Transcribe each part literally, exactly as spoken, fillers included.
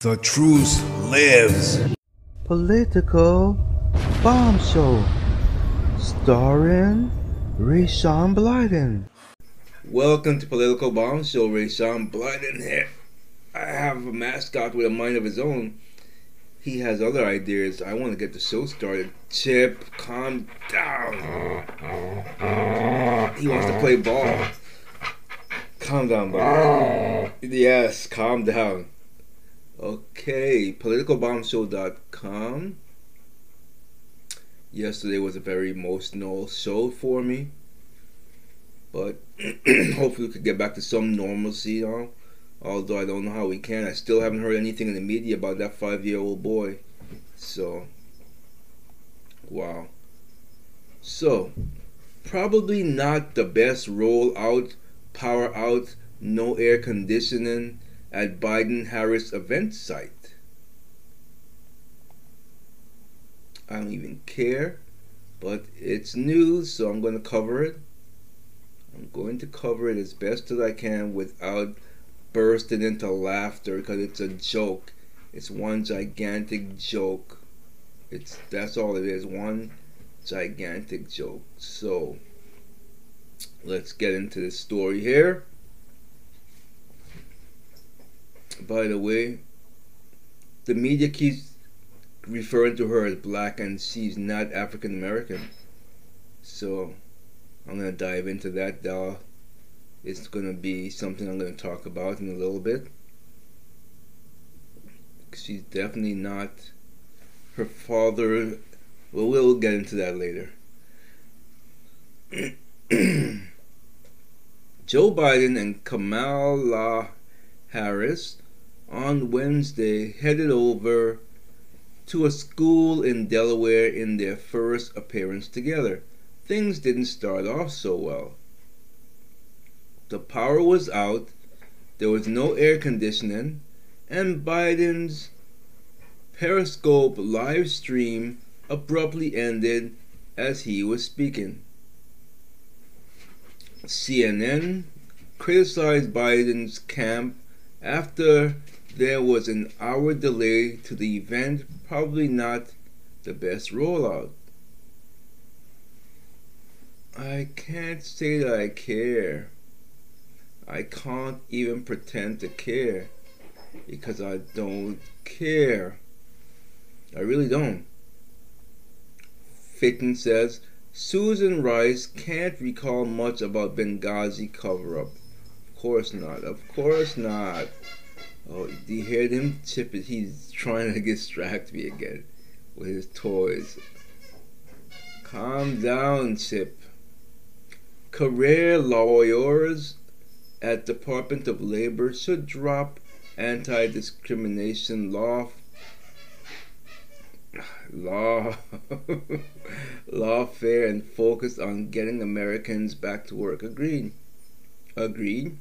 The truth lives. Political Bomb Show, starring Rayshawn Blyden. Welcome to Political Bomb Show. Rayshawn Blyden here. I have a mascot with a mind of his own. He has other ideas. I want to get the show started. Chip, calm down. He wants to play ball. Calm down, Bob. Yes, calm down. Okay, political bomb show dot com. Yesterday was a very emotional show for me, but hopefully we could get back to some normalcy, you know? Although I don't know how we can. I still haven't heard anything in the media about that five-year-old boy. So, wow. So, probably not the best roll out, power out, no air conditioning at Biden-Harris event site. I don't even care, but it's news, so I'm going to cover it. I'm going to cover it as best as I can without bursting into laughter, because it's a joke. It's one gigantic joke. It's that's all it is, one gigantic joke. So, let's get into this story here. By the way, the media keeps referring to her as black, and she's not African American. So I'm going to dive into that. Uh, it's going to be something I'm going to talk about in a little bit. She's definitely not her father. Well, we'll get into that later. Joe Biden and Kamala Harris on Wednesday headed over to a school in Delaware in their first appearance together. Things didn't start off so well. The power was out, there was no air conditioning, and Biden's Periscope live stream abruptly ended as he was speaking. C N N criticized Biden's camp after there was an hour delay to the event. Probably not the best rollout. I can't say that I care. I can't even pretend to care, because I don't care. I really don't. Fitton says Susan Rice can't recall much about Benghazi cover-up. Of course not. Of course not. Oh, do you hear him? Chip, he's trying to distract me again with his toys. Calm down, Chip. Career lawyers at Department of Labor should drop anti-discrimination law law lawfare and focus on getting Americans back to work. Agreed. Agreed.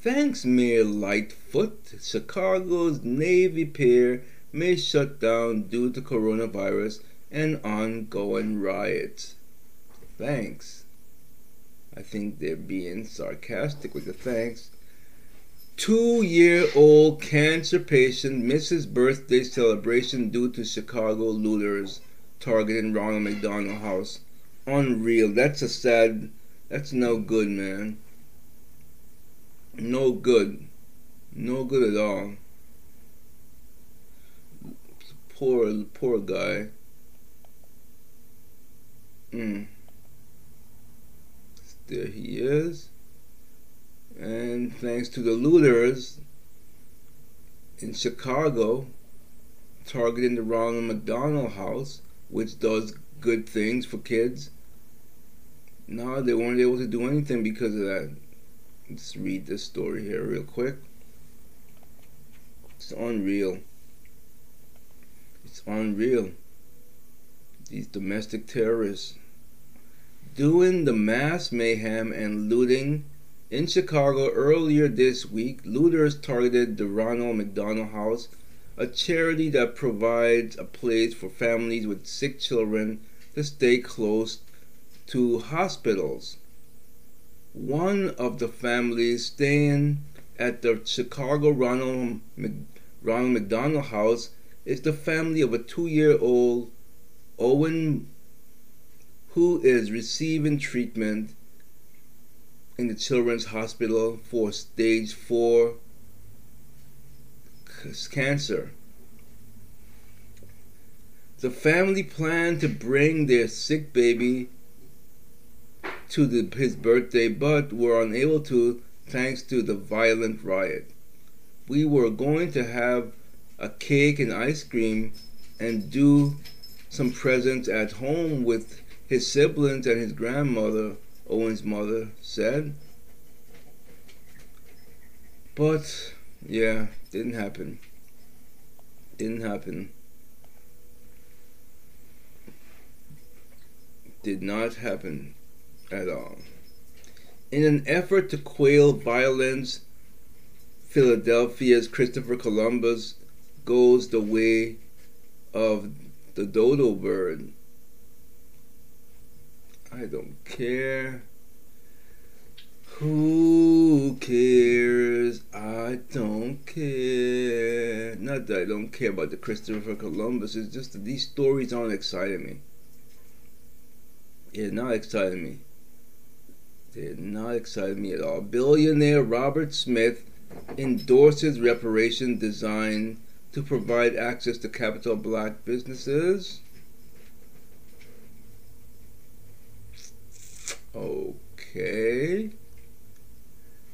Thanks, Mayor Lightfoot. Chicago's Navy Pier may shut down due to coronavirus and ongoing riots. Thanks. I think they're being sarcastic with the thanks. Two-year-old cancer patient misses birthday celebration due to Chicago looters targeting Ronald McDonald House. Unreal. That's a sad... That's no good, man. No good. No good at all. Poor, poor guy. Mm. There he is. And thanks to the looters in Chicago targeting the Ronald McDonald House, which does good things for kids, no, they weren't able to do anything because of that. Let's read this story here real quick. It's unreal. It's unreal. These domestic terrorists doing the mass mayhem and looting in Chicago earlier this week. Looters targeted the Ronald McDonald House, a charity that provides a place for families with sick children to stay close to hospitals. One of the families staying at the Chicago Ronald, Ronald McDonald House is the family of a two-year-old Owen who is receiving treatment in the Children's Hospital for stage four cancer. The family planned to bring their sick baby to the, his birthday, but were unable to thanks to the violent riot. We were going to have a cake and ice cream and do some presents at home with his siblings and his grandmother, Owen's mother said. But yeah, didn't happen. Didn't happen. Did not happen at all. In an effort to quell violence, Philadelphia's Christopher Columbus goes the way of the dodo bird. I don't care. Who cares? I don't care. Not that I don't care about the Christopher Columbus. It's just that these stories aren't exciting me. They're not exciting me. They're not exciting me at all. Billionaire Robert Smith endorses reparation design to provide access to capital black businesses. Okay.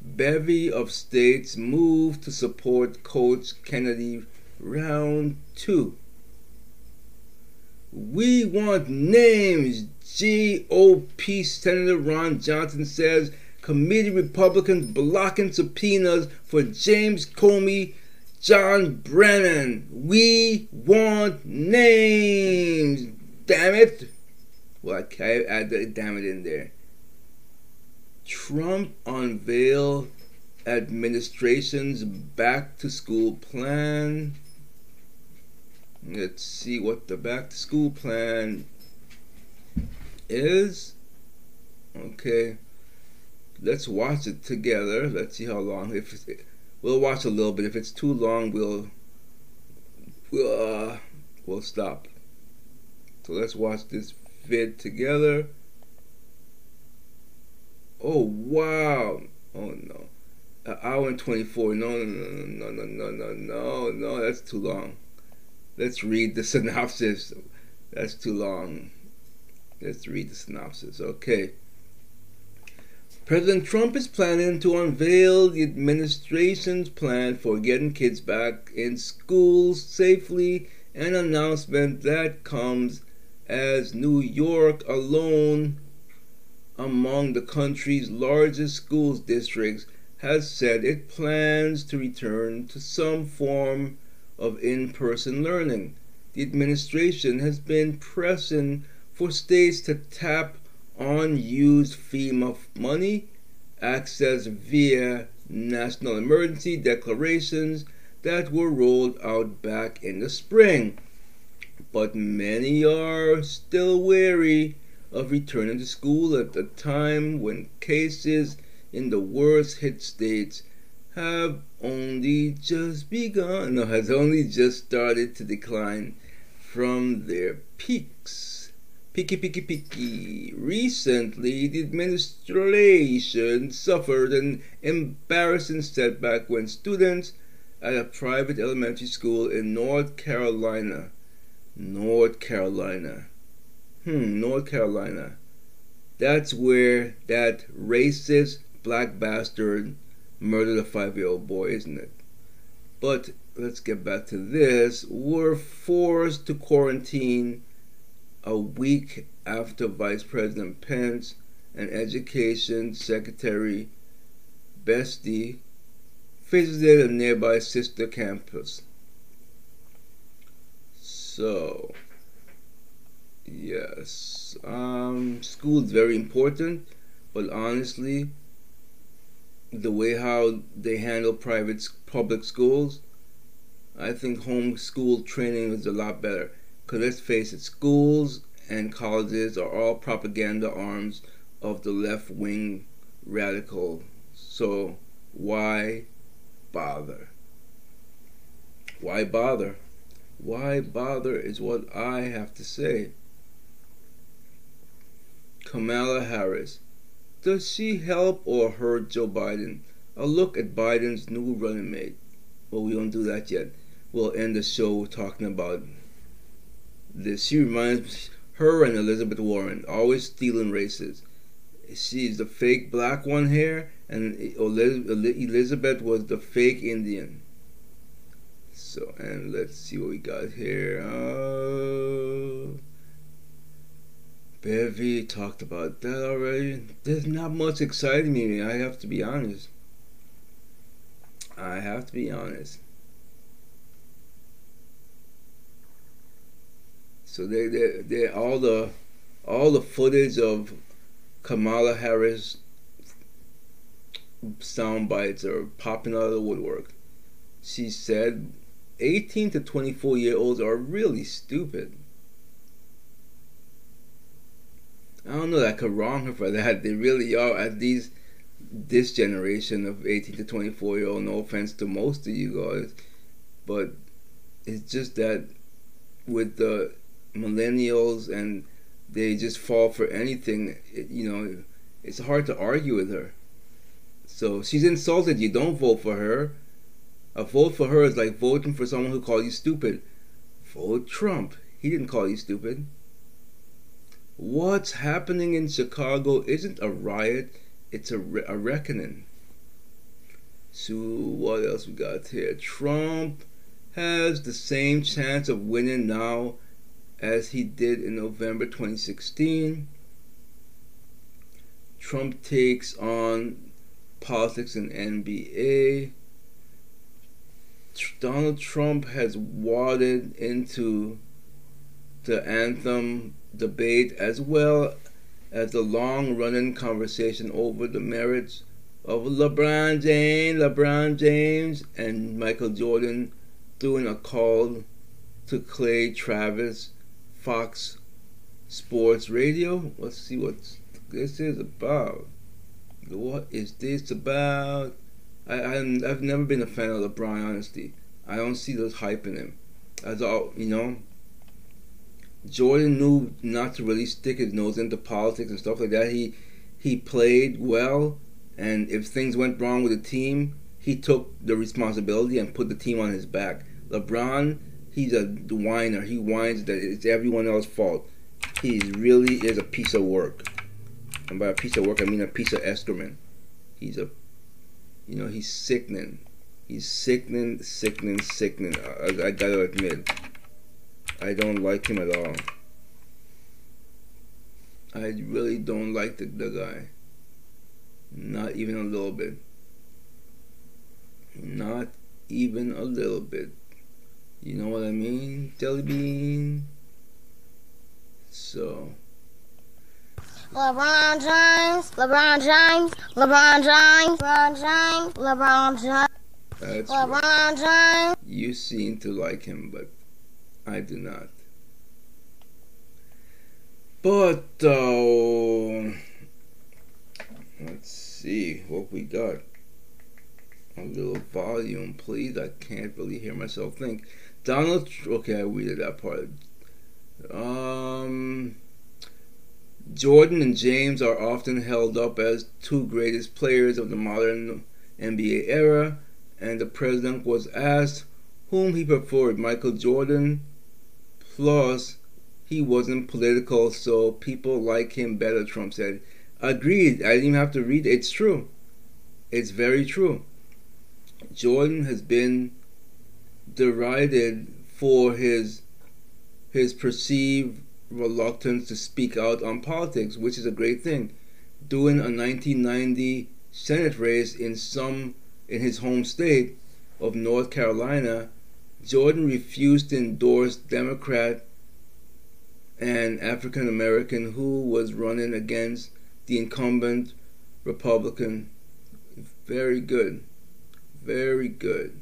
Bevy of states move to support Coach Kennedy round two. We want names, G O P Senator Ron Johnson says. Committee Republicans blocking subpoenas for James Comey, John Brennan. We want names, damn it. Well, I can't add the damn it in there. Trump unveiled administration's back-to-school plan. Let's see what the back-to-school plan is. Okay, let's watch it together. Let's see how long. If it, we'll watch a little bit. If it's too long, we'll we'll, uh, we'll stop. So let's watch this vid together. Oh wow! Oh no, an hour and twenty-four. No, no, no, no, no, no, no, no. That's too long. Let's read the synopsis. That's too long. Let's read the synopsis. Okay. President Trump is planning to unveil the administration's plan for getting kids back in schools safely, an announcement that comes as New York alone, among the country's largest school districts, has said it plans to return to some form of in-person learning. The administration has been pressing for states to tap unused FEMA money, access via national emergency declarations that were rolled out back in the spring. But many are still wary of returning to school at the time when cases in the worst hit states have only just begun, or has only just started to decline from their peaks. Picky, picky, picky. Recently, the administration suffered an embarrassing setback when students at a private elementary school in North Carolina, North Carolina, hmm, North Carolina, that's where that racist black bastard murdered a five-year-old boy, isn't it? But let's get back to this. We're forced to quarantine a week after Vice President Pence and Education Secretary Besti visited a nearby sister campus. So, yes, um, school is very important, but honestly, the way how they handle private public schools, I think homeschool training is a lot better. Because let's face it, schools and colleges are all propaganda arms of the left-wing radical. So why bother? Why bother? Why bother is what I have to say. Kamala Harris. Does she help or hurt Joe Biden? A look at Biden's new running mate. Well, we don't do that yet. We'll end the show talking about this. She reminds her and Elizabeth Warren, always stealing races. She's the fake black one here, and Elizabeth was the fake Indian. So, and let's see what we got here. Uh, Bevy talked about that already. There's not much exciting me, I have to be honest. I have to be honest. So they they they all the all the footage of Kamala Harris sound bites are popping out of the woodwork. She said eighteen to twenty-four year olds are really stupid. I don't know that I could wrong her for that. They really are. At these this generation of eighteen to twenty-four year old, no offense to most of you guys, but it's just that with the millennials, and they just fall for anything. It, you know, it's hard to argue with her. So she's insulted. You don't vote for her. A vote for her is like voting for someone who called you stupid. Vote Trump. He didn't call you stupid. What's happening in Chicago isn't a riot. It's a, re a reckoning. So what else we got here? Trump has the same chance of winning now as he did in November twenty sixteen. Trump takes on politics and N B A. Tr Donald Trump has waded into the anthem debate as well as the long-running conversation over the merits of LeBron James, LeBron James, and Michael Jordan doing a call to Clay Travis, Fox Sports Radio. Let's see what this is about. What is this about? I, I I've never been a fan of LeBron, honestly. I don't see those hype in him. As all you know, Jordan knew not to really stick his nose into politics and stuff like that. He he played well, and if things went wrong with the team, he took the responsibility and put the team on his back. LeBron, he's a whiner. He whines that it's everyone else's fault. He really is a piece of work. And by a piece of work, I mean a piece of excrement. He's a, you know, he's sickening. He's sickening, sickening, sickening. I, I gotta admit, I don't like him at all. I really don't like the, the guy. Not even a little bit. Not even a little bit. You know what I mean, Jelly Bean? So. LeBron James, LeBron James, LeBron James, LeBron James, LeBron James. That's LeBron right. James. You seem to like him, but I do not. But, uh, let's see what we got. A little volume, please. I can't really hear myself think. Donald Trump, okay, I read that part. Um, Jordan and James are often held up as two greatest players of the modern N B A era, and the president was asked whom he preferred, Michael Jordan. Plus, he wasn't political, so people like him better, Trump said. Agreed. I didn't even have to read it. It's true. It's very true. Jordan has been derided for his his perceived reluctance to speak out on politics, which is a great thing. During a nineteen ninety Senate race in some in his home state of North Carolina, Jordan refused to endorse Democrat and African American who was running against the incumbent Republican. Very good. Very good.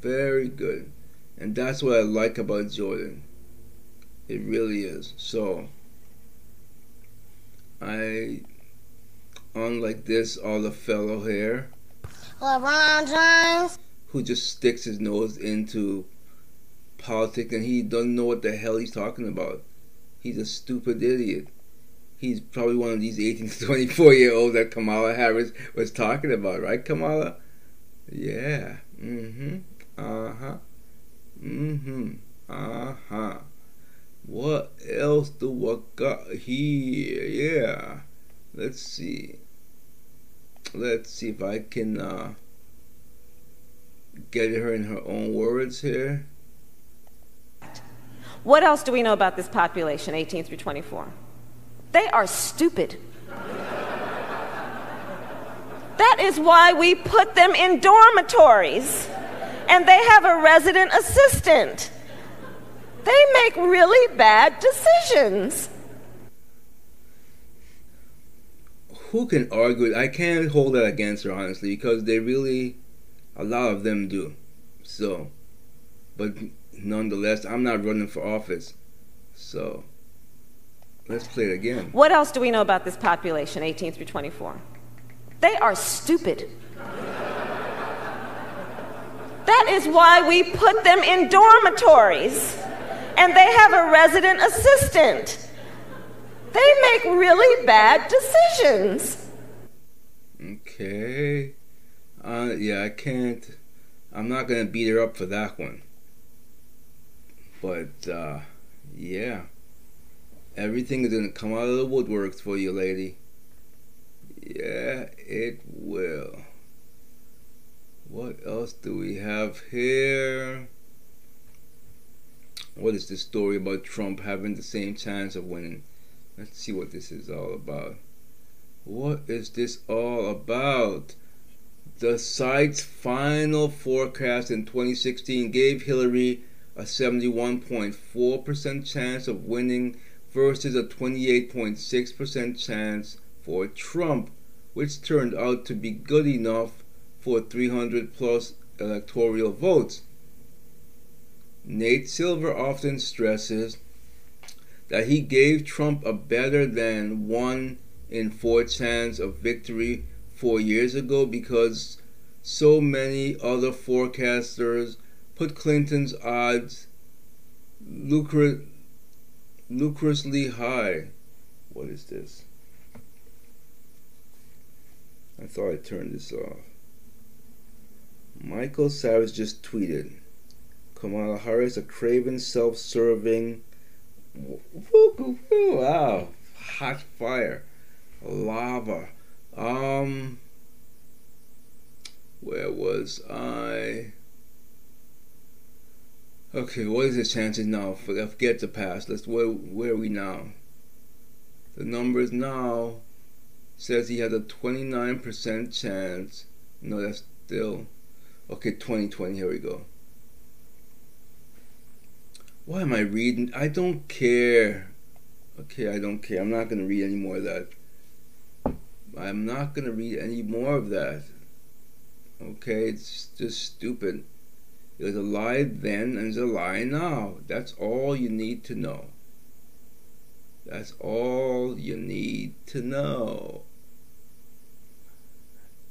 Very good. And that's what I like about Jordan. It really is. So, I, unlike this other fellow here, LeBron James. who just sticks his nose into politics and he doesn't know what the hell he's talking about. He's a stupid idiot. He's probably one of these eighteen to twenty-four year olds that Kamala Harris was talking about, right, Kamala? Yeah. Mm-hmm. Uh-huh. Mm-hmm. Uh-huh. What else do we got here? Yeah. Let's see. Let's see if I can uh, get her in her own words here. What else do we know about this population, eighteen through twenty-four? They are stupid. That is why we put them in dormitories and they have a resident assistant. They make really bad decisions. Who can argue it? I can't hold that against her, honestly, because they really, a lot of them do. So, but nonetheless, I'm not running for office. So, let's play it again. What else do we know about this population, eighteen through twenty-four? They are stupid. That is why we put them in dormitories, and they have a resident assistant. They make really bad decisions. Okay. Uh, yeah, I can't. I'm not going to beat her up for that one. But, uh, yeah. Everything is going to come out of the woodworks for you, lady. Yeah, it will. What else do we have here? What is this story about Trump having the same chance of winning? Let's see what this is all about. What is this all about? The site's final forecast in twenty sixteen gave Hillary a seventy-one point four percent chance of winning versus a twenty-eight point six percent chance for Trump, which turned out to be good enough for three hundred plus electoral votes. Nate Silver often stresses that he gave Trump a better than one in four chance of victory four years ago because so many other forecasters put Clinton's odds lucrat- lucrously high. What is this? I thought I turned this off. Michael Savage just tweeted, Kamala Harris, a craven, self-serving, wow, hot fire, lava. Um, where was I? Okay, what is the chances now? Forget the past. Let's where where are we now? The numbers now says he has a twenty-nine percent chance. No, that's still okay. twenty twenty. Here we go. Why am I reading? I don't care. Okay, I don't care. I'm not going to read any more of that. I'm not going to read any more of that. Okay, it's just stupid. There's a lie then and there's a lie now. That's all you need to know. That's all you need to know.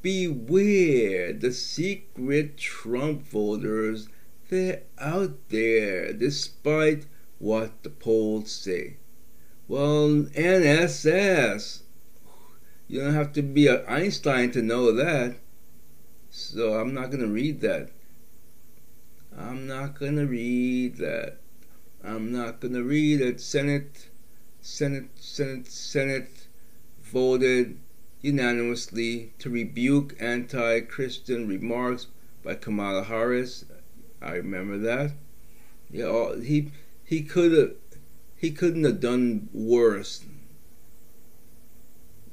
Beware the secret Trump voters. They're out there, despite what the polls say. Well, N S S. You don't have to be an Einstein to know that. So I'm not going to read that. I'm not going to read that. I'm not going to read it. Senate, Senate, Senate, Senate voted unanimously to rebuke anti-Christian remarks by Kamala Harris. I remember that. Yeah, all, he he could have he couldn't have done worse.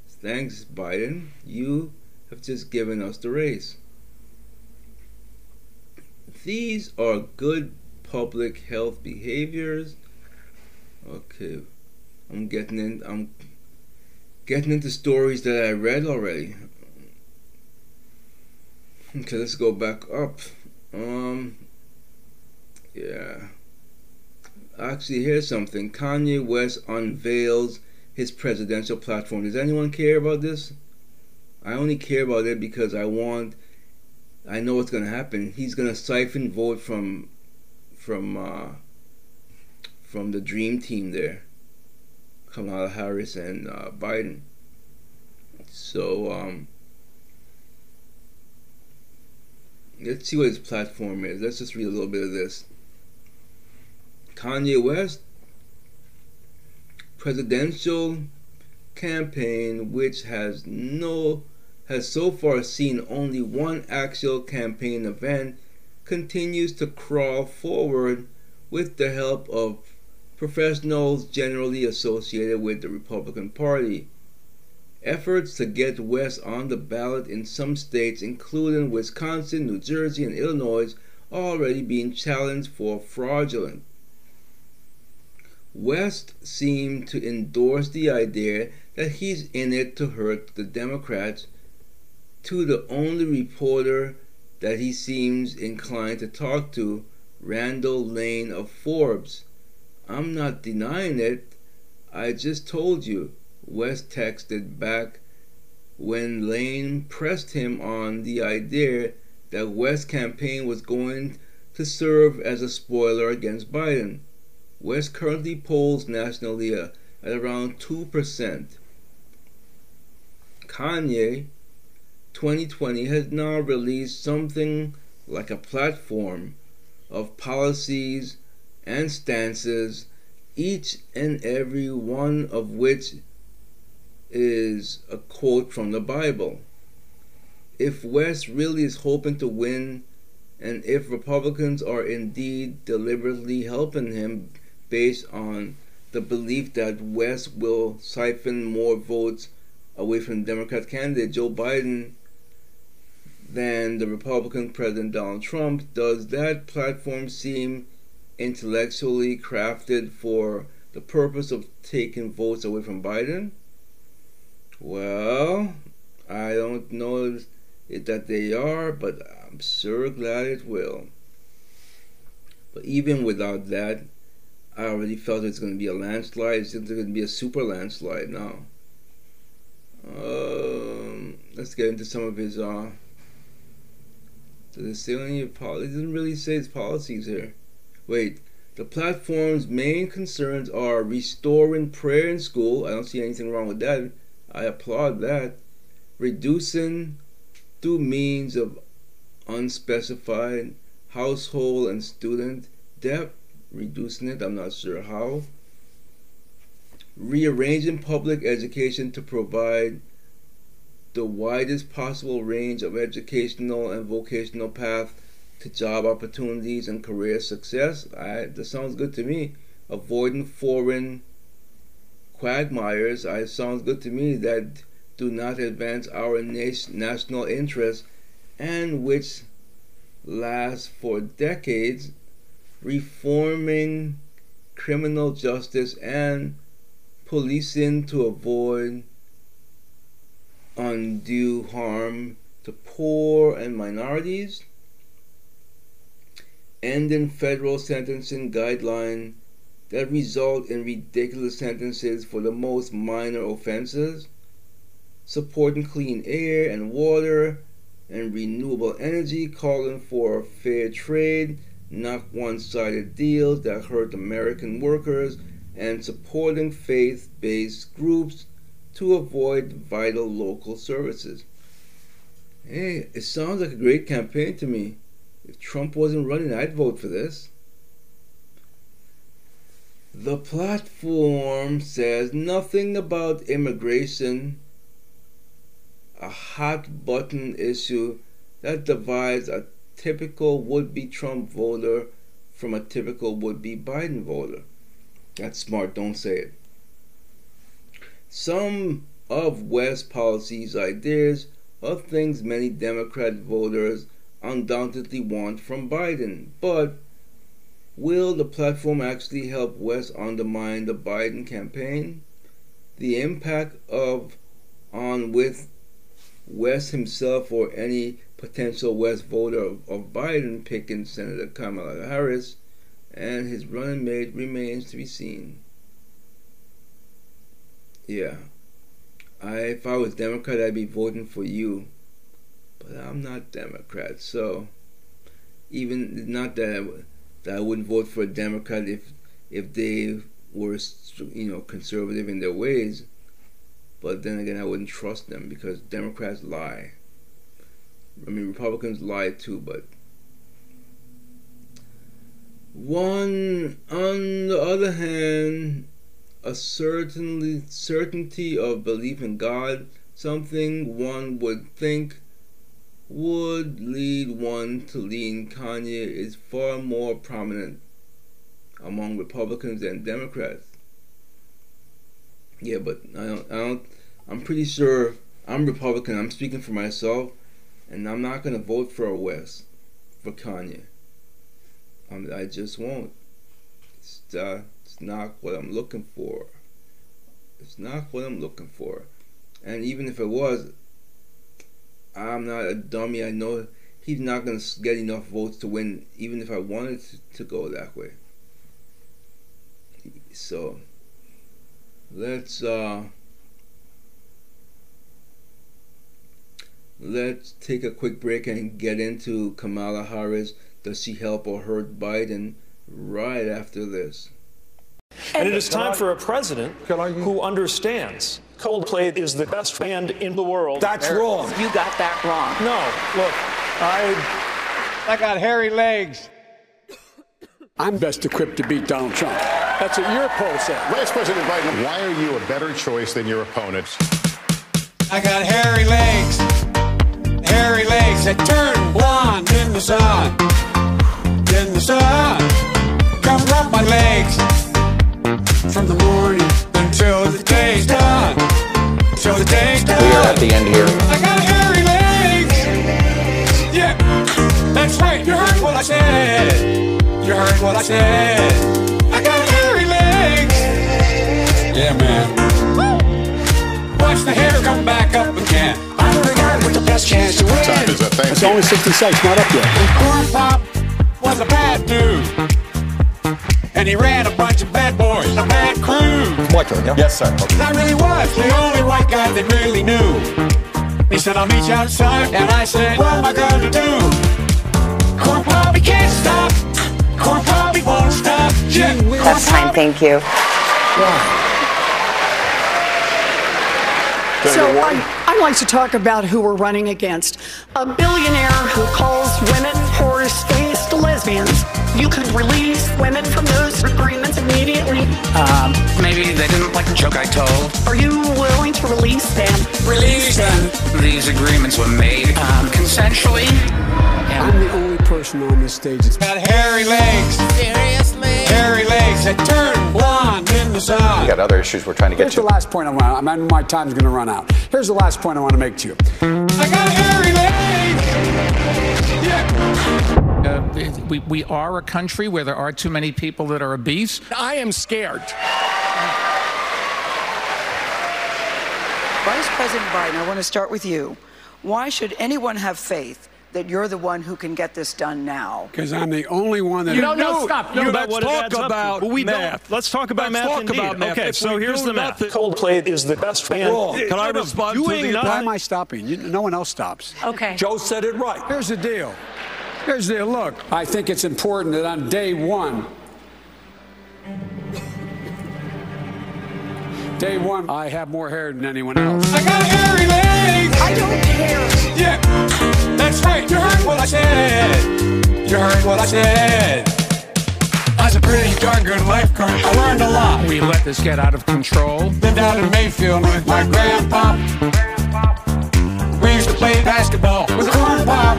Thanks, Biden. You have just given us the race. These are good public health behaviors. Okay, I'm getting in. I'm getting into stories that I read already. Okay, let's go back up. Um. Yeah. Actually, here's something. Kanye West unveils his presidential platform. Does anyone care about this? I only care about it because I want I know what's going to happen. He's going to siphon vote from from uh, from the dream team there, Kamala Harris and uh, Biden. So um, let's see what his platform is. Let's just read a little bit of this. Kanye West presidential campaign, which has no has so far seen only one actual campaign event, continues to crawl forward with the help of professionals generally associated with the Republican Party. Efforts to get West on the ballot in some states, including Wisconsin, New Jersey, and Illinois, are already being challenged for fraudulent. West seemed to endorse the idea that he's in it to hurt the Democrats, to the only reporter that he seems inclined to talk to, Randall Lane of Forbes. "I'm not denying it. I just told you," West texted back when Lane pressed him on the idea that West's campaign was going to serve as a spoiler against Biden. West currently polls nationally at around two percent. Kanye twenty twenty has now released something like a platform of policies and stances, each and every one of which is a quote from the Bible. If West really is hoping to win, and if Republicans are indeed deliberately helping him based on the belief that West will siphon more votes away from Democrat candidate Joe Biden than the Republican President Donald Trump, does that platform seem intellectually crafted for the purpose of taking votes away from Biden? Well, I don't know if that they are, but I'm sure glad it will. But even without that, I already felt it's going to be a landslide. It's going to be a super landslide now. Um, let's get into some of his uh, does it say any policy? It doesn't really say his policies here. Wait, the platform's main concerns are restoring prayer in school. I don't see anything wrong with that. I applaud that. Reducing through means of unspecified household and student debt. Reducing it, I'm not sure how. Rearranging public education to provide the widest possible range of educational and vocational path to job opportunities and career success. I, that sounds good to me. Avoiding foreign quagmires. I sounds good to me that do not advance our nation, national interests, and which last for decades. Reforming criminal justice and policing to avoid undue harm to poor and minorities. Ending federal sentencing guidelines that result in ridiculous sentences for the most minor offenses. Supporting clean air and water and renewable energy, calling for fair trade, not one-sided deals that hurt American workers, and supporting faith-based groups to avoid vital local services. Hey, it sounds like a great campaign to me. If Trump wasn't running, I'd vote for this. The platform says nothing about immigration, a hot-button issue that divides a typical would-be Trump voter from a typical would-be Biden voter. That's smart, don't say it. Some of West's policies, ideas, are things many Democrat voters undoubtedly want from Biden, but will the platform actually help West undermine the Biden campaign? The impact of on with West himself or any potential West voter of, of Biden picking Senator Kamala Harris and his running mate remains to be seen. Yeah, I, if I was Democrat, I'd be voting for you. but I'm not Democrat. So even not that I, that I wouldn't vote for a Democrat if if they were, you know, conservative in their ways, but then again, I wouldn't trust them because Democrats lie. I mean, Republicans lie too, but one, on the other hand, a certainly certainty of belief in God, something one would think would lead one to lean Kanye, is far more prominent among Republicans and Democrats. Yeah, but I don't, I don't, I'm pretty sure I'm Republican. I'm speaking for myself, and I'm not going to vote for a West, for Kanye. I'm, I just won't. It's, uh, it's not what I'm looking for. It's not what I'm looking for. And even if it was, I'm not a dummy. I know he's not going to get enough votes to win, even if I wanted to, to go that way. So let's uh, let's take a quick break and get into Kamala Harris. Does she help or hurt Biden? Right after this. And it is time for a president who understands Coldplay is the best band in the world. That's wrong. You got that wrong. No, look, I I got hairy legs. I'm best equipped to beat Donald Trump. That's what your poll said. Vice President Biden, why are you a better choice than your opponents? I got hairy legs, hairy legs that turn blonde in the sun, in the sun. Cover up my legs from the morning until the day's done, till the day's done. We are at the end here. I got hairy legs. Yeah, that's right. You heard what I said. You heard what I said. Yeah, man. Watch the hair come back up again. I'm the guy with the best chance to win. Time is up. Thank you. It's only sixty-six, not up yet. And Corn Pop was a bad dude. And he ran a bunch of bad boys, a bad crew. Michael, yeah? Yes, sir. Okay. I really was the only white guy that really knew. He said, I'll meet you outside. And I said, what am I gonna do? Corn Pop, he can't stop. Corn Pop, he won't stop. Yeah. That's fine, thank you. Wow. So I, I'd like to talk about who we're running against. A billionaire who calls women horse-faced lesbians. You could release women from those agreements immediately. Um, maybe they didn't like the joke I told. Are you willing to release them? Release them. These agreements were made um, consensually. Yeah. I'm the only person on this stage that's got hairy legs. Seriously? Hairy legs that turn blonde in the sun. We got other issues we're trying to get Here's to. Here's the last point I want. I mean, my time's going to run out. Here's the last point I want to make to you. I got hairy legs. Yeah. Uh, we, we are a country where there are too many people that are obese. I am scared. Vice President Biden, I want to start with you. Why should anyone have faith that you're the one who can get this done now? Because I'm the only one that... You don't know. No, stop. No, let's talk about math. Let's talk about math. Let's talk about math. Okay, so here's the math. Coldplay is the best band. Can I respond to the... Why am I stopping? You, no one else stops. Okay. Joe said it right. Here's the deal. Here's the deal. Look, I think it's important that on day one... Day one, I have more hair than anyone else. I got hairy legs. I don't care. Yeah, that's right. You heard what I said. You heard what I said. I was a pretty darn good lifeguard. I learned a lot. We let this get out of control. Lived out in Mayfield with my grandpa. We used to play basketball with Corn Pop.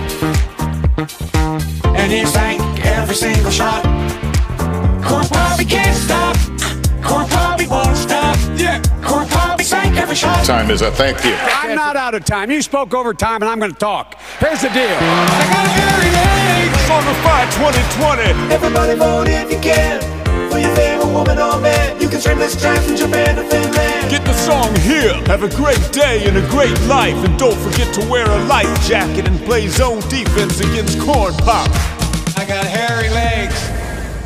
And he sank every single shot. Corn Pop, he can't stop. Corn Pop, he won't stop. Yeah, Corn Pop, he sank every shot. Time is up. Thank you. I'm not out of time. You spoke over time, and I'm going to talk. Here's the deal. I got hairy legs on the fight twenty twenty. Everybody vote if you can for your favorite woman or man. You can stream this track from Japan to Finland. Get the song here. Have a great day and a great life, and don't forget to wear a life jacket and play zone defense against Corn Pop. I got hairy legs.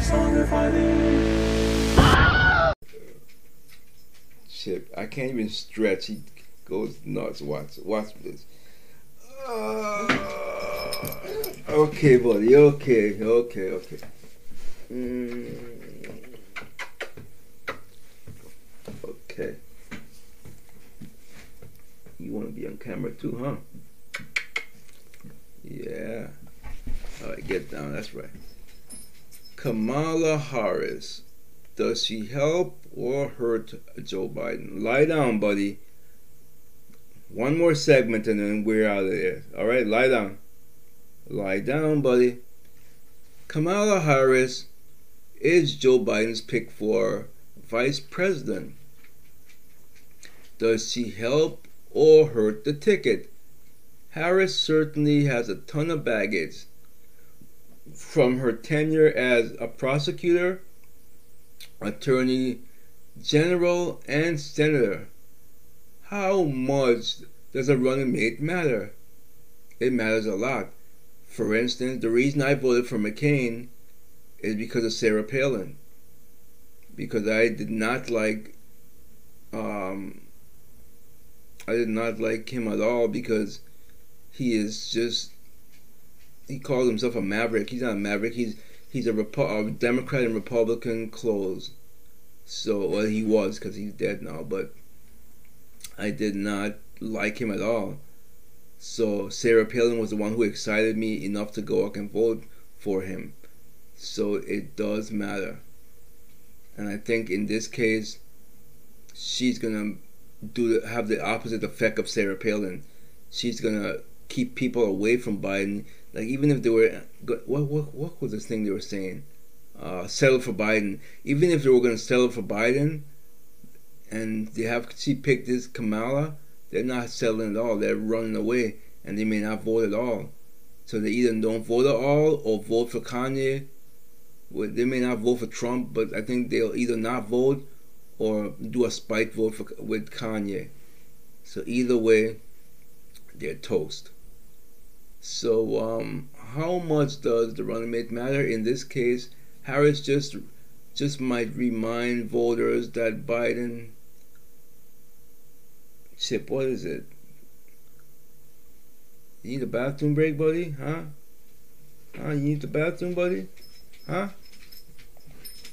Song fighting. Shit, I can't even stretch. He goes nuts. Watch, watch this. Uh, okay, buddy. Okay, okay, okay. Mm. Okay. You want to be on camera too, huh? Yeah. All right, get down. That's right. Kamala Harris. Does she help or hurt Joe Biden? Lie down, buddy. One more segment and then we're out of there. All right, lie down. Lie down, buddy. Kamala Harris is Joe Biden's pick for vice president. Does she help or hurt the ticket? Harris certainly has a ton of baggage from her tenure as a prosecutor, Attorney General, and Senator. How much does a running mate matter? It matters a lot. For instance, the reason I voted for McCain is because of Sarah Palin, because I did not like um, I did not like him at all, because he is just, he calls himself a maverick. He's not a maverick. He's He's a, Repo a Democrat and Republican close. So, well, he was, because he's dead now, but I did not like him at all. So Sarah Palin was the one who excited me enough to go out and vote for him. So it does matter. And I think in this case, she's going to do have the opposite effect of Sarah Palin. She's going to keep people away from Biden. Like, even if they were, what what what was this thing they were saying? Uh, settle for Biden. Even if they were going to settle for Biden, and they have she picked this Kamala, they're not settling at all. They're running away, and they may not vote at all. So they either don't vote at all or vote for Kanye. Well, they may not vote for Trump, but I think they'll either not vote or do a spike vote for, with Kanye. So either way, they're toast. So, um, how much does the running mate matter? In this case, Harris just just might remind voters that Biden, Chip, what is it? You need a bathroom break, buddy? Huh? Huh? You need the bathroom, buddy? Huh?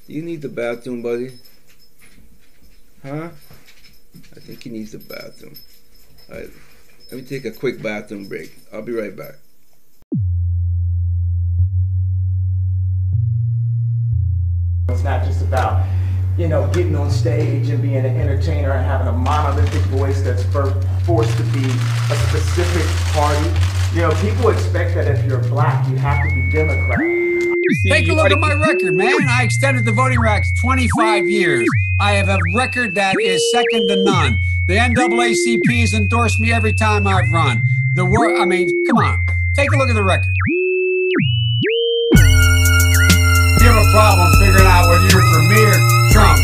You need the bathroom, buddy? Huh? I think he needs the bathroom. All right. Let me take a quick bathroom break. I'll be right back. It's not just about, you know, getting on stage and being an entertainer and having a monolithic voice that's forced to be a specific party. You know, people expect that if you're black, you have to be Democrat. Take a look at my record, man. I extended the voting rights twenty-five years. I have a record that is second to none. The N double A C P has endorsed me every time I've run. The work, I mean, come on. Take a look at the record. You have a problem figuring out whether you're Premier Trump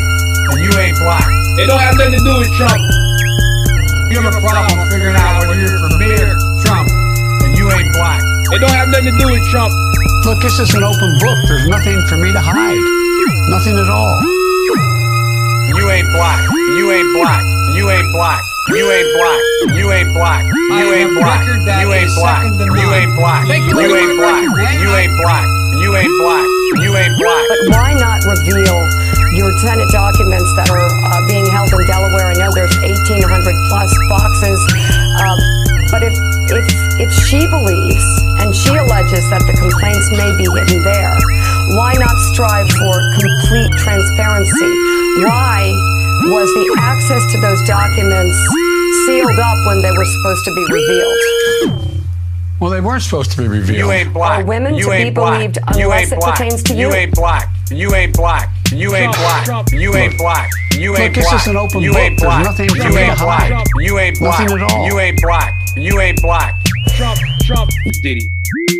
and you ain't black. It don't have nothing to do with Trump. You have a problem figuring out whether you're Premier Trump and you ain't black. It don't have nothing to do with Trump. Look, this is an open book. There's nothing for me to hide. Nothing at all. You ain't black. You ain't black. You ain't black. You ain't black. You ain't black. You ain't black. You ain't black. You ain't black. You ain't black. You ain't black. You ain't black. You ain't black. But why not reveal your Senate documents that are uh, being held in Delaware? I know there's eighteen hundred plus boxes. Uh, but if if if she believes and she alleges that the complaints may be hidden there, why not strive for complete transparency? Why was the access to those documents sealed up when they were supposed to be revealed? Well, they weren't supposed to be revealed. You ain't black. Are women you to ain't be black. Believed unless it black. Pertains to you? You ain't black. You ain't black. You ain't black. You ain't black. You ain't black. This is an open book. There's nothing for me to hide. You ain't black. Nothing at all. You ain't black. You ain't black. Trump. Trump. Did he?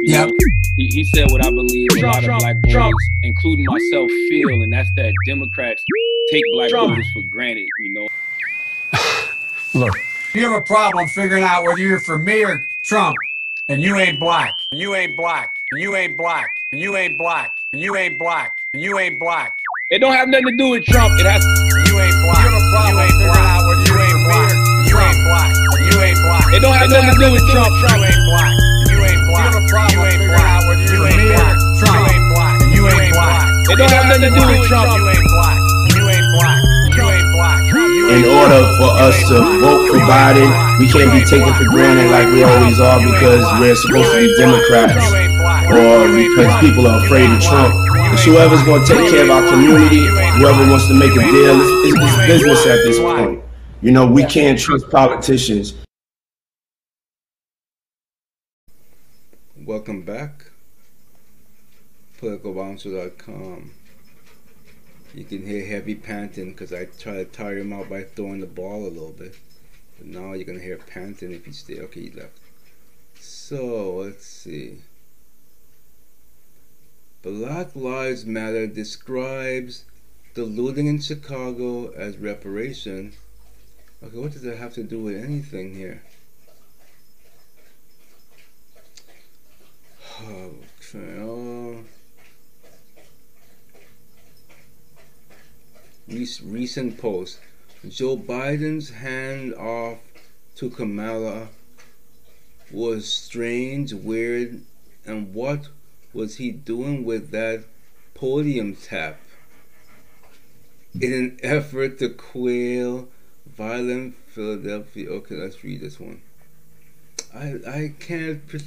Yep. He, he said what I believe a lot of black boys, including myself, feel, and that's that Democrats take black voters for granted, you know. Look, you have a problem figuring out whether you're for me or Trump, and you ain't black. You ain't black. You ain't black. You ain't black. You ain't black. You ain't black. It don't have nothing to do with Trump. It has. You ain't black. You have a problem figuring out whether you ain't black. You ain't black. You ain't black. ain't black. It don't have nothing to do with Trump. You ain't black. You ain't black. You ain't black. You ain't black. You ain't black. You ain't black. It don't have nothing to do with Trump. You ain't black. You ain't black. You ain't black. In order for us to vote for Biden, we can't be taken for granted like we always are because we're supposed to be Democrats, or because people are afraid of Trump. It's whoever's going to take care of our community, whoever wants to make a deal, it's, it's business at this point. You know, we can't trust politicians. Welcome back. political bomb show dot com. You can hear heavy panting because I try to tire him out by throwing the ball a little bit. But now you're going to hear panting if you stay. Okay, he left. So, let's see. Black Lives Matter describes the looting in Chicago as reparation. Okay, what does that have to do with anything here? Okay, oh. Recent post. Joe Biden's handoff to Kamala was strange, weird, and what was he doing with that podium tap? In an effort to quell violent Philadelphia. Okay, let's read this one. I I can't pre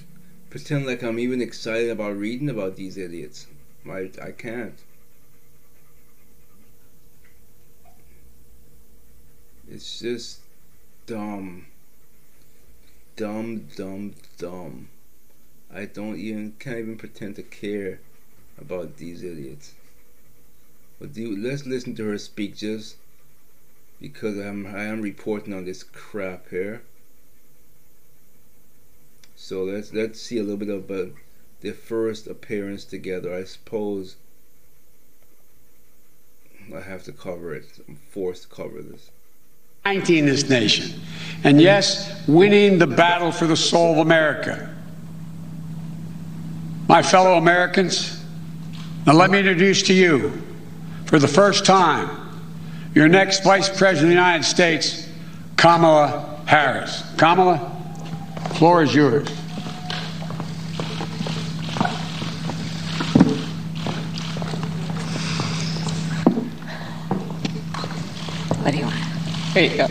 pretend like I'm even excited about reading about these idiots. I, I can't. It's just dumb. Dumb, dumb, dumb. I don't even, can't even pretend to care about these idiots. But do, let's listen to her speak just because I'm, I am reporting on this crap here. So let's let's see a little bit of uh, their first appearance together. I suppose I have to cover it. I'm forced to cover this. nineteen this nation, and yes, winning the battle for the soul of America. My fellow Americans, now let me introduce to you, for the first time, your next Vice President of the United States, Kamala Harris. Kamala, the floor is yours. What do you want? Here you go.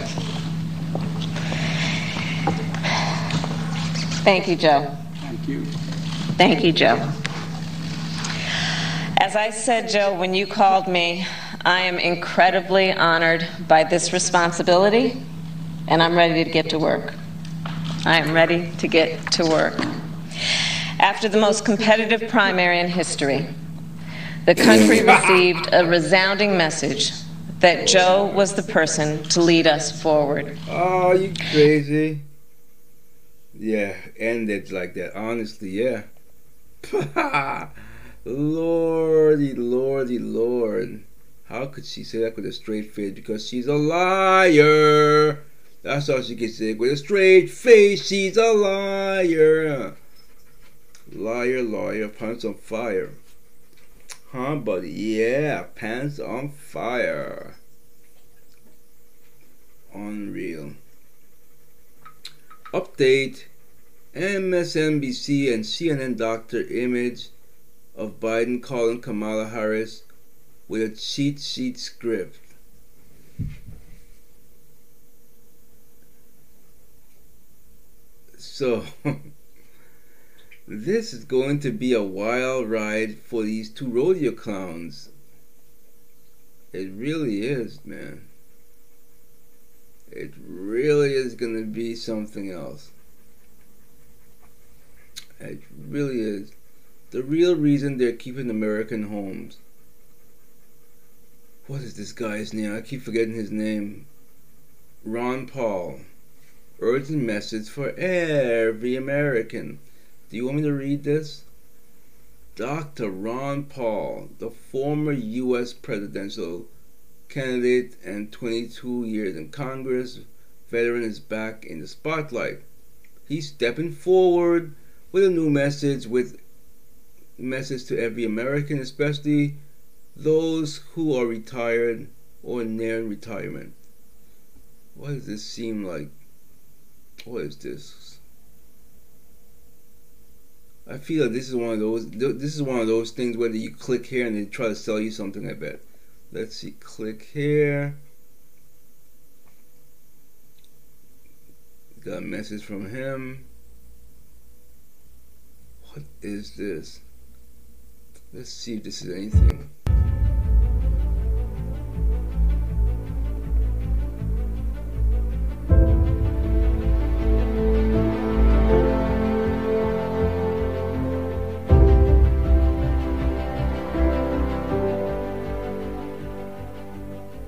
Thank you, Joe. Thank you. Thank you, Joe. As I said, Joe, when you called me, I am incredibly honored by this responsibility, and I'm ready to get to work. I am ready to get to work. After the most competitive primary in history, the country received a resounding message that Joe was the person to lead us forward. Oh, you crazy. Yeah, ended like that. Honestly, yeah. Lordy, lordy, lord. How could she say that with a straight face? Because she's a liar. That's all she can say. With a straight face, she's a liar. Liar, liar, pants on fire. Huh, buddy? Yeah, pants on fire. Unreal. Update. M S N B C and C N N doctor image of Biden calling Kamala Harris with a cheat sheet script. So, this is going to be a wild ride for these two rodeo clowns. It really is, man. It really is going to be something else. It really is. The real reason they're keeping American homes. What is this guy's name? I keep forgetting his name. Ron Paul. Urgent message for every American. Do you want me to read this? Doctor Ron Paul, the former U S presidential candidate and twenty-two years in Congress, veteran, is back in the spotlight. He's stepping forward with a new message, with message to every American, especially those who are retired or near retirement. What does this seem like? What is this? I feel like this is one of those. This is one of those things. Whether you click here and they try to sell you something, I bet. Let's see. Click here. Got a message from him. What is this? Let's see if this is anything.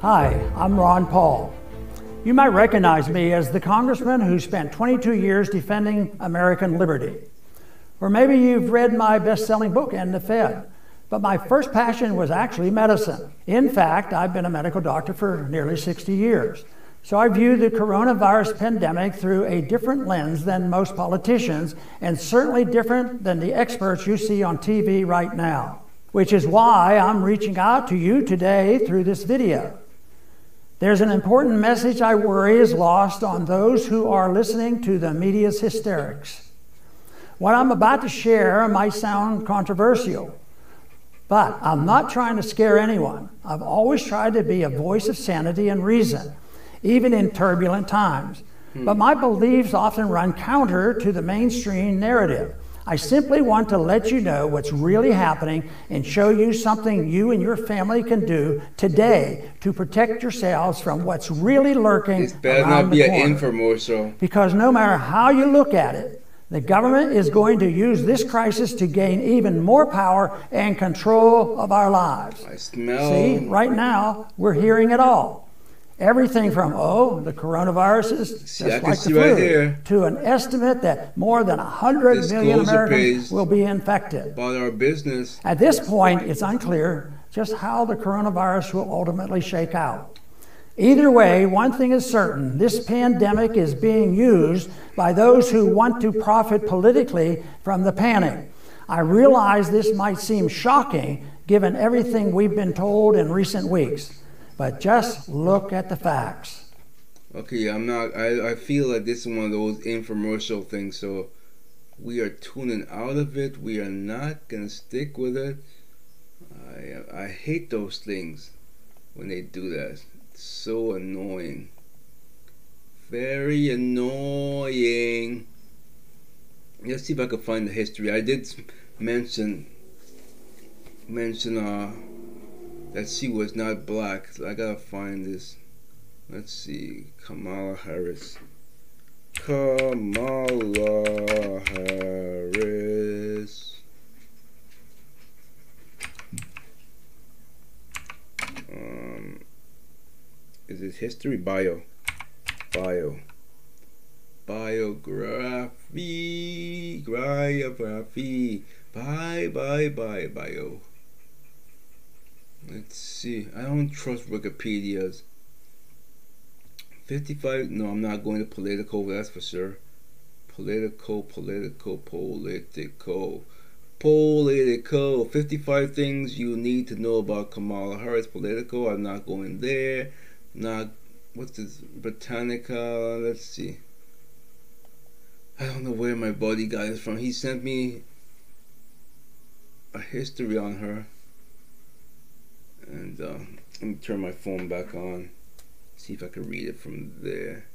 Hi, I'm Ron Paul. You might recognize me as the congressman who spent twenty-two years defending American liberty. Or maybe you've read my best-selling book, End the Fed. But my first passion was actually medicine. In fact, I've been a medical doctor for nearly sixty years. So I view the coronavirus pandemic through a different lens than most politicians, and certainly different than the experts you see on T V right now. Which is why I'm reaching out to you today through this video. There's an important message I worry is lost on those who are listening to the media's hysterics. What I'm about to share might sound controversial, but I'm not trying to scare anyone. I've always tried to be a voice of sanity and reason, even in turbulent times. But my beliefs often run counter to the mainstream narrative. I simply want to let you know what's really happening and show you something you and your family can do today to protect yourselves from what's really lurking around the corner. This better not be an infomercial. Because no matter how you look at it, the government is going to use this crisis to gain even more power and control of our lives. I smell. See, right now, we're hearing it all. Everything from, oh, the coronavirus is just like the flu, right, to an estimate that more than one hundred million Americans will be infected. About our business. At this point, it's unclear just how the coronavirus will ultimately shake out. Either way, one thing is certain. This pandemic is being used by those who want to profit politically from the panic. I realize this might seem shocking, given everything we've been told in recent weeks. But just look at the facts. Okay, I'm not, I, I feel like this is one of those infomercial things, so we are tuning out of it. We are not going to stick with it. I, I hate those things when they do that. It's so annoying. Very annoying. Let's see if I can find the history. I did mention, mention, uh, let's see what's not black. I gotta find this. Let's see. Kamala Harris. Kamala Harris. Um, is it history? Bio. Bio. Biography. Biography. Bye, bye, bye, bio. Let's see. I don't trust Wikipedia's. fifty-five. No, I'm not going to Politico. That's for sure. Politico, Politico, Politico, Politico. fifty-five things you need to know about Kamala Harris. Politico. I'm not going there. Not. What's this? Britannica. Let's see. I don't know where my buddy got it from. He sent me a history on her. And uh, let me turn my phone back on, see if I can read it from there.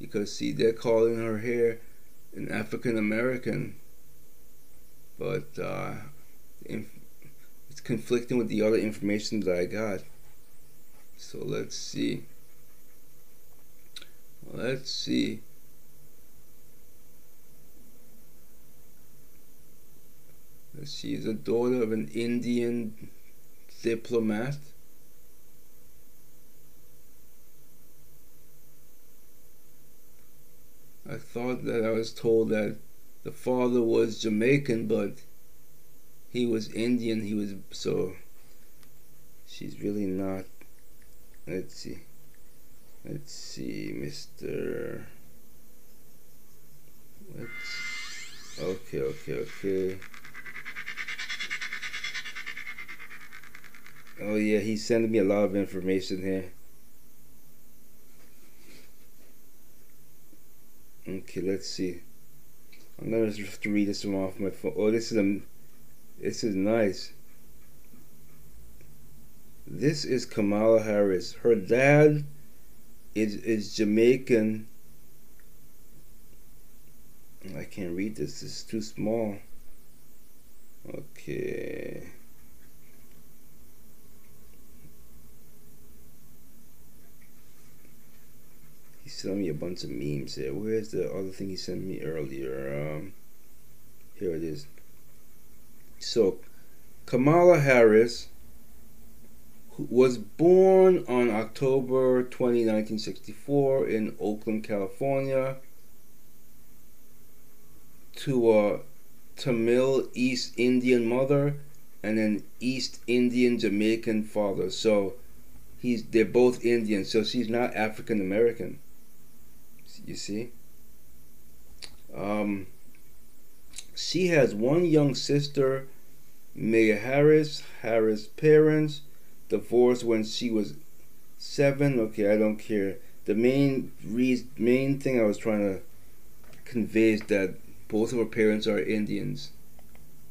Because see, they're calling her here an African American, but uh, it's conflicting with the other information that I got. So let's see. Let's see. She's a daughter of an Indian diplomat. I thought that I was told that the father was Jamaican, but he was Indian. He was, so she's really not. Let's see. Let's see, Mister Let's. Okay, okay, okay. Oh yeah, he's sending me a lot of information here. Okay, let's see. I'm gonna just have to read this one off my phone. Oh, this is a, this is nice. This is Kamala Harris. Her dad is is Jamaican. I can't read this. This is too small. Okay. He's sending me a bunch of memes there. Where's the other thing he sent me earlier? Um, here it is. So, Kamala Harris was born on October twentieth, nineteen sixty-four in Oakland, California, to a Tamil East Indian mother and an East Indian Jamaican father. So he's they're both Indian, so she's not African American. You see? Um, she has one young sister, Maya Harris. Harris' parents divorced when she was seven. Okay, I don't care. The main reason, main thing I was trying to convey is that both of her parents are Indians,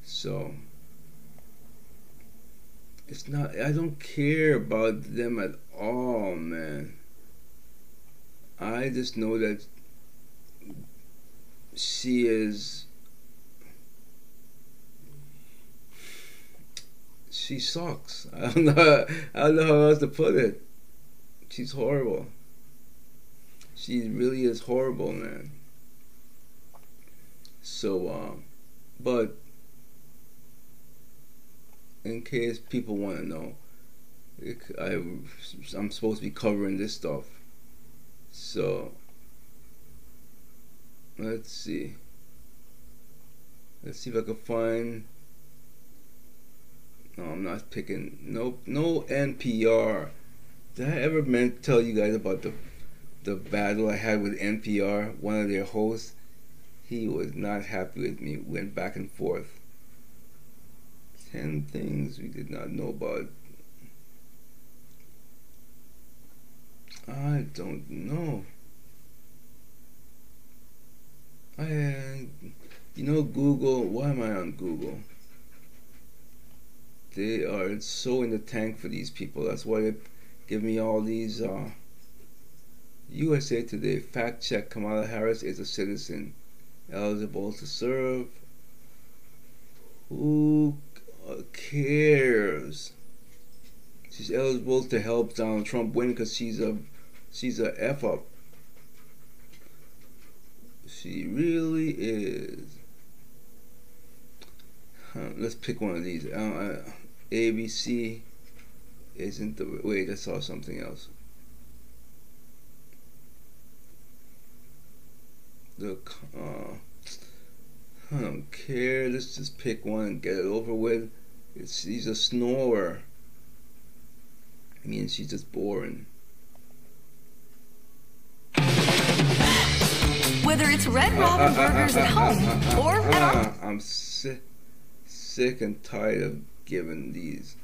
so it's not. I don't care about them at all, man. I just know that she is. She sucks. I don't know. I don't know how else to put it. She's horrible. She really is horrible, man. So, um, but in case people want to know, it, I, I'm supposed to be covering this stuff. So, let's see. Let's see if I can find. No, I'm not picking. Nope, no N P R. Did I ever meant tell you guys about the the battle I had with N P R? One of their hosts. He was not happy with me. Went back and forth. Ten things we did not know about. I don't know. I, you know, Google. Why am I on Google? They are so in the tank for these people. That's why they give me all these. Uh, U S A Today fact check: Kamala Harris is a citizen. Eligible to serve. Who cares? She's eligible to help Donald Trump win because she's a she's a f up. She really is. Huh, let's pick one of these. Uh, A B C isn't the wait. I saw something else. The, uh, I don't care. Let's just pick one and get it over with. It's, she's a snorer. I mean, she's just boring. Whether it's Red Robin uh, uh, burgers uh, uh, at home uh, uh, uh, or uh, at uh, I'm sick, sick and tired of giving these.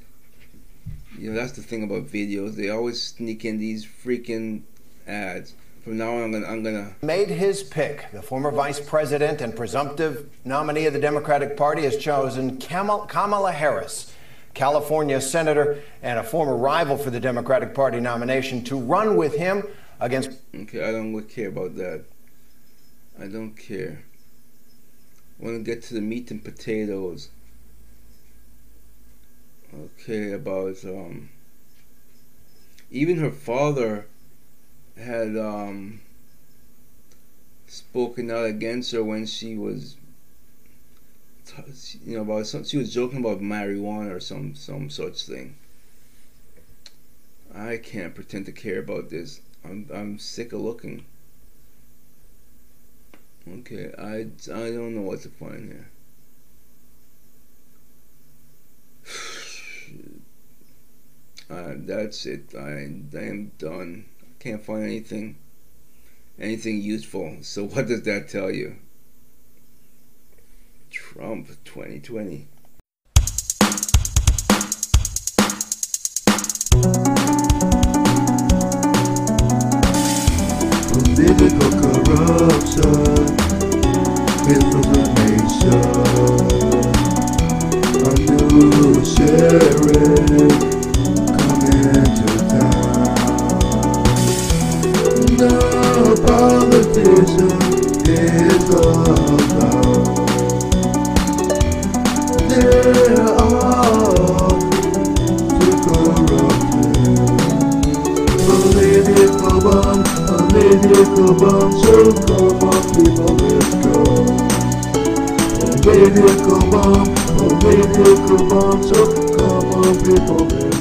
You know, that's the thing about videos. They always sneak in these freaking ads. From now on, I'm gonna, I'm gonna... Made his pick. The former vice president and presumptive nominee of the Democratic Party has chosen Kamala Harris, California senator and a former rival for the Democratic Party nomination, to run with him against... Okay, I don't care about that. I don't care. I want to get to the meat and potatoes. Okay, about... um. Even her father... had um, spoken out against her when she was, you know, about some, she was joking about marijuana or some some such thing. I can't pretend to care about this. I'm I'm sick of looking. Okay, I I don't know what to find here. uh, that's it. I am done. Can't find anything anything useful. So what does that tell you? Trump twenty twenty. Political corruption. Political bomb, so come on people, let's go. Political bomb, political bomb, so come on people, let's go.